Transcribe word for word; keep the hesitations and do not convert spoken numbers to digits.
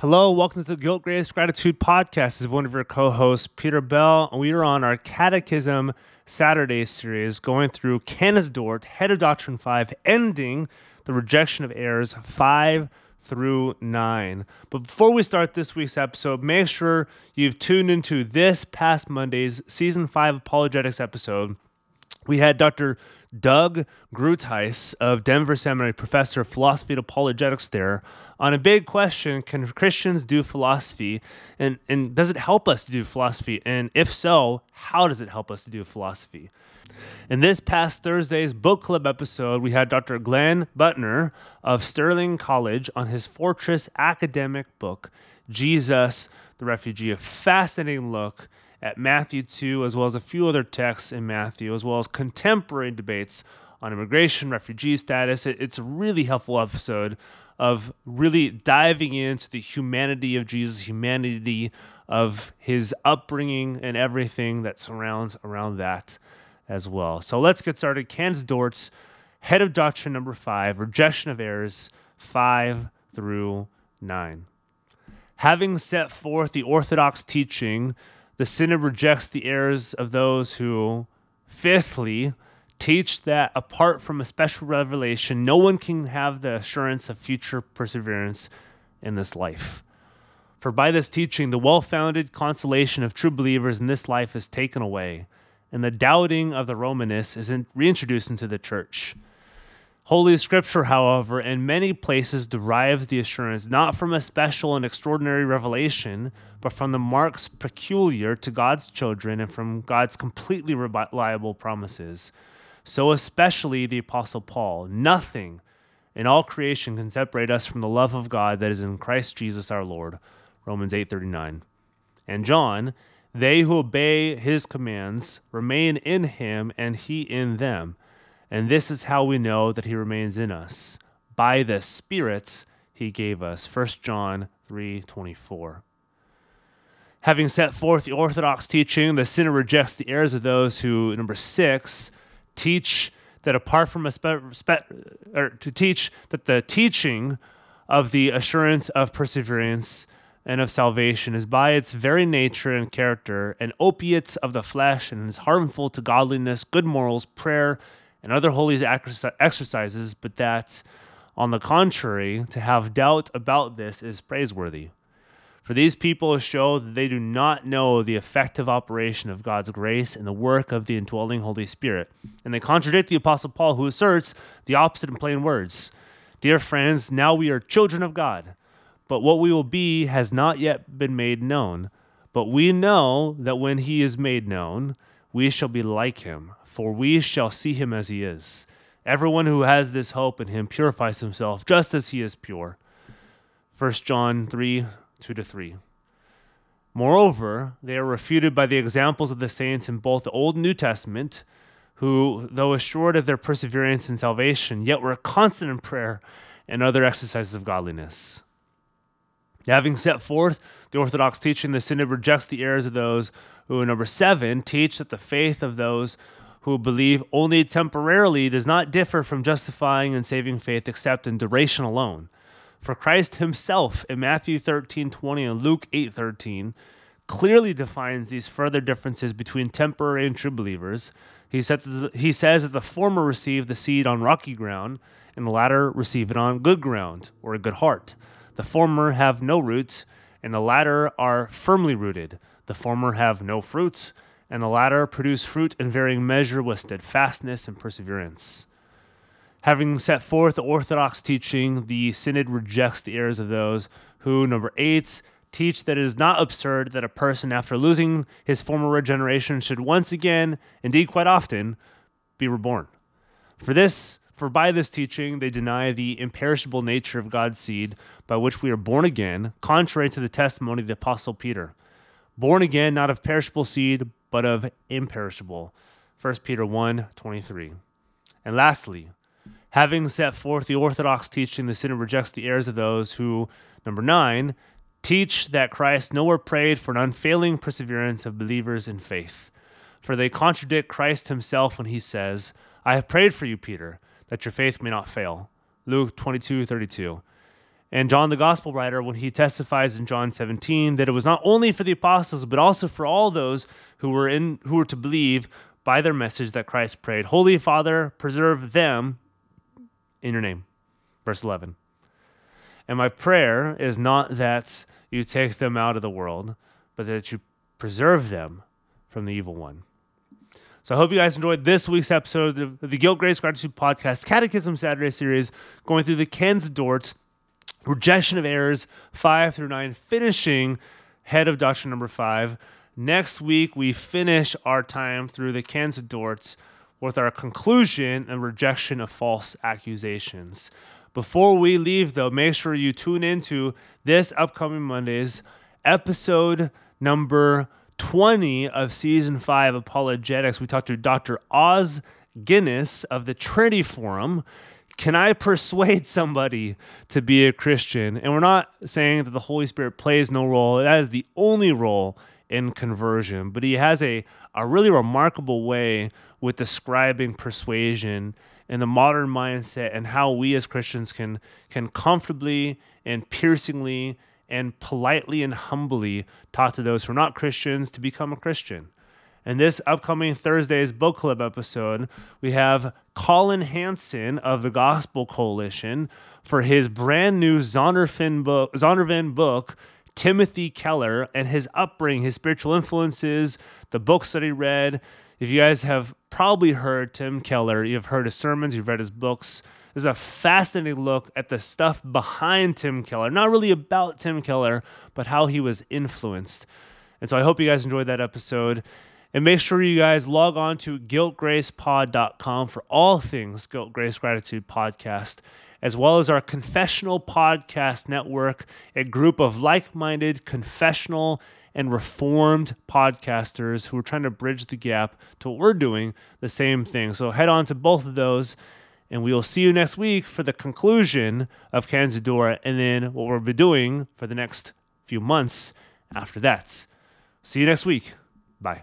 Hello, welcome to the Guilt, Grace, Gratitude podcast. This is one of your co-hosts, Peter Bell, and we are on our Catechism Saturday series, going through Canons of Dort, Head of Doctrine five, ending the rejection of errors five through nine. But before we start this week's episode, make sure you've tuned into this past Monday's Season five Apologetics episode. We had Doctor Doug Groothuis of Denver Seminary, professor of philosophy and apologetics there, on a big question: can Christians do philosophy, and, and does it help us to do philosophy? And if so, how does it help us to do philosophy? In this past Thursday's book club episode, we had Doctor Glenn Butner of Sterling College on his Fortress academic book, Jesus the Refugee, a fascinating look at Matthew two, as well as a few other texts in Matthew, as well as contemporary debates on immigration, refugee status. It, it's a really helpful episode of really diving into the humanity of Jesus, humanity of his upbringing, and everything that surrounds around that as well. So let's get started. Canons of Dort, Head of Doctrine number five, Rejection of Errors five through nine. Having set forth the orthodox teaching, the synod rejects the errors of those who, fifthly, teach that apart from a special revelation, no one can have the assurance of future perseverance in this life. For by this teaching, the well-founded consolation of true believers in this life is taken away, and the doubting of the Romanists is reintroduced into the church. Holy Scripture, however, in many places derives the assurance not from a special and extraordinary revelation, but from the marks peculiar to God's children and from God's completely reliable promises. So especially the Apostle Paul, nothing in all creation can separate us from the love of God that is in Christ Jesus our Lord, Romans eight thirty-nine. And John, they who obey his commands remain in him and he in them. And this is how we know that he remains in us, by the Spirit he gave us, First John three twenty-four. Having set forth the orthodox teaching, the sinner rejects the errors of those who, number six, teach that apart from a spe- spe- or to teach that the teaching of the assurance of perseverance and of salvation is by its very nature and character an opiate of the flesh and is harmful to godliness, good morals, prayer, and other holy exercises, but that, on the contrary, to have doubt about this is praiseworthy. For these people show that they do not know the effective operation of God's grace and the work of the indwelling Holy Spirit. And they contradict the Apostle Paul, who asserts the opposite in plain words. Dear friends, now we are children of God, but what we will be has not yet been made known. But we know that when he is made known, we shall be like him, for we shall see him as he is. Everyone who has this hope in him purifies himself just as he is pure. First John three, two to three. Moreover, they are refuted by the examples of the saints in both the Old and New Testament, who, though assured of their perseverance and salvation, yet were constant in prayer and other exercises of godliness. Having set forth the orthodox teaching, the synod rejects the errors of those who, number seven, teach that the faith of those who believe only temporarily does not differ from justifying and saving faith except in duration alone. For Christ himself in Matthew thirteen twenty and Luke eight thirteen clearly defines these further differences between temporary and true believers. He said, he says that the former receive the seed on rocky ground and the latter receive it on good ground or a good heart. The former have no roots, and the latter are firmly rooted. The former have no fruits, and the latter produce fruit in varying measure with steadfastness and perseverance. Having set forth the orthodox teaching, the synod rejects the errors of those who, number eight, teach that it is not absurd that a person, after losing his former regeneration, should once again, indeed quite often, be reborn. For this For by this teaching they deny the imperishable nature of God's seed, by which we are born again, contrary to the testimony of the Apostle Peter. Born again, not of perishable seed, but of imperishable. First Peter one twenty-three. And lastly, having set forth the orthodox teaching, the sinner rejects the errors of those who, number nine, teach that Christ nowhere prayed for an unfailing perseverance of believers in faith. For they contradict Christ himself when he says, I have prayed for you, Peter, that your faith may not fail. Luke twenty-two thirty-two. And John the Gospel writer, when he testifies in John seventeen, that it was not only for the apostles, but also for all those who were in who were to believe by their message that Christ prayed, Holy Father, preserve them in your name. Verse eleven. And my prayer is not that you take them out of the world, but that you preserve them from the evil one. So I hope you guys enjoyed this week's episode of the Guilt, Grace, Gratitude Podcast Catechism Saturday series, going through the Canons of Dort, Rejection of Errors five through nine, finishing Head of Doctrine number five. Next week, we finish our time through the Canons of Dort with our conclusion and rejection of false accusations. Before we leave, though, make sure you tune into this upcoming Monday's episode number twenty of Season five, Apologetics. We talked to Doctor Oz Guinness of the Trinity Forum. Can I persuade somebody to be a Christian? And we're not saying that the Holy Spirit plays no role. That is the only role in conversion. But he has a, a really remarkable way with describing persuasion and the modern mindset, and how we as Christians can can comfortably and piercingly and politely and humbly talk to those who are not Christians to become a Christian. And this upcoming Thursday's book club episode, we have Colin Hansen of the Gospel Coalition for his brand new Zondervan book, Zondervan book, Timothy Keller, and his upbringing, his spiritual influences, the books that he read. If you guys have probably heard Tim Keller, you've heard his sermons, you've read his books. There's a fascinating look at the stuff behind Tim Keller, not really about Tim Keller, but how he was influenced. And so I hope you guys enjoyed that episode. And make sure you guys log on to guilt grace pod dot com for all things Guilt, Grace, Gratitude Podcast, as well as our confessional podcast network, a group of like-minded confessional and reformed podcasters who are trying to bridge the gap to what we're doing, the same thing. So head on to both of those, and we will see you next week for the conclusion of Canons of Dort, and then what we'll be doing for the next few months after that. See you next week. Bye.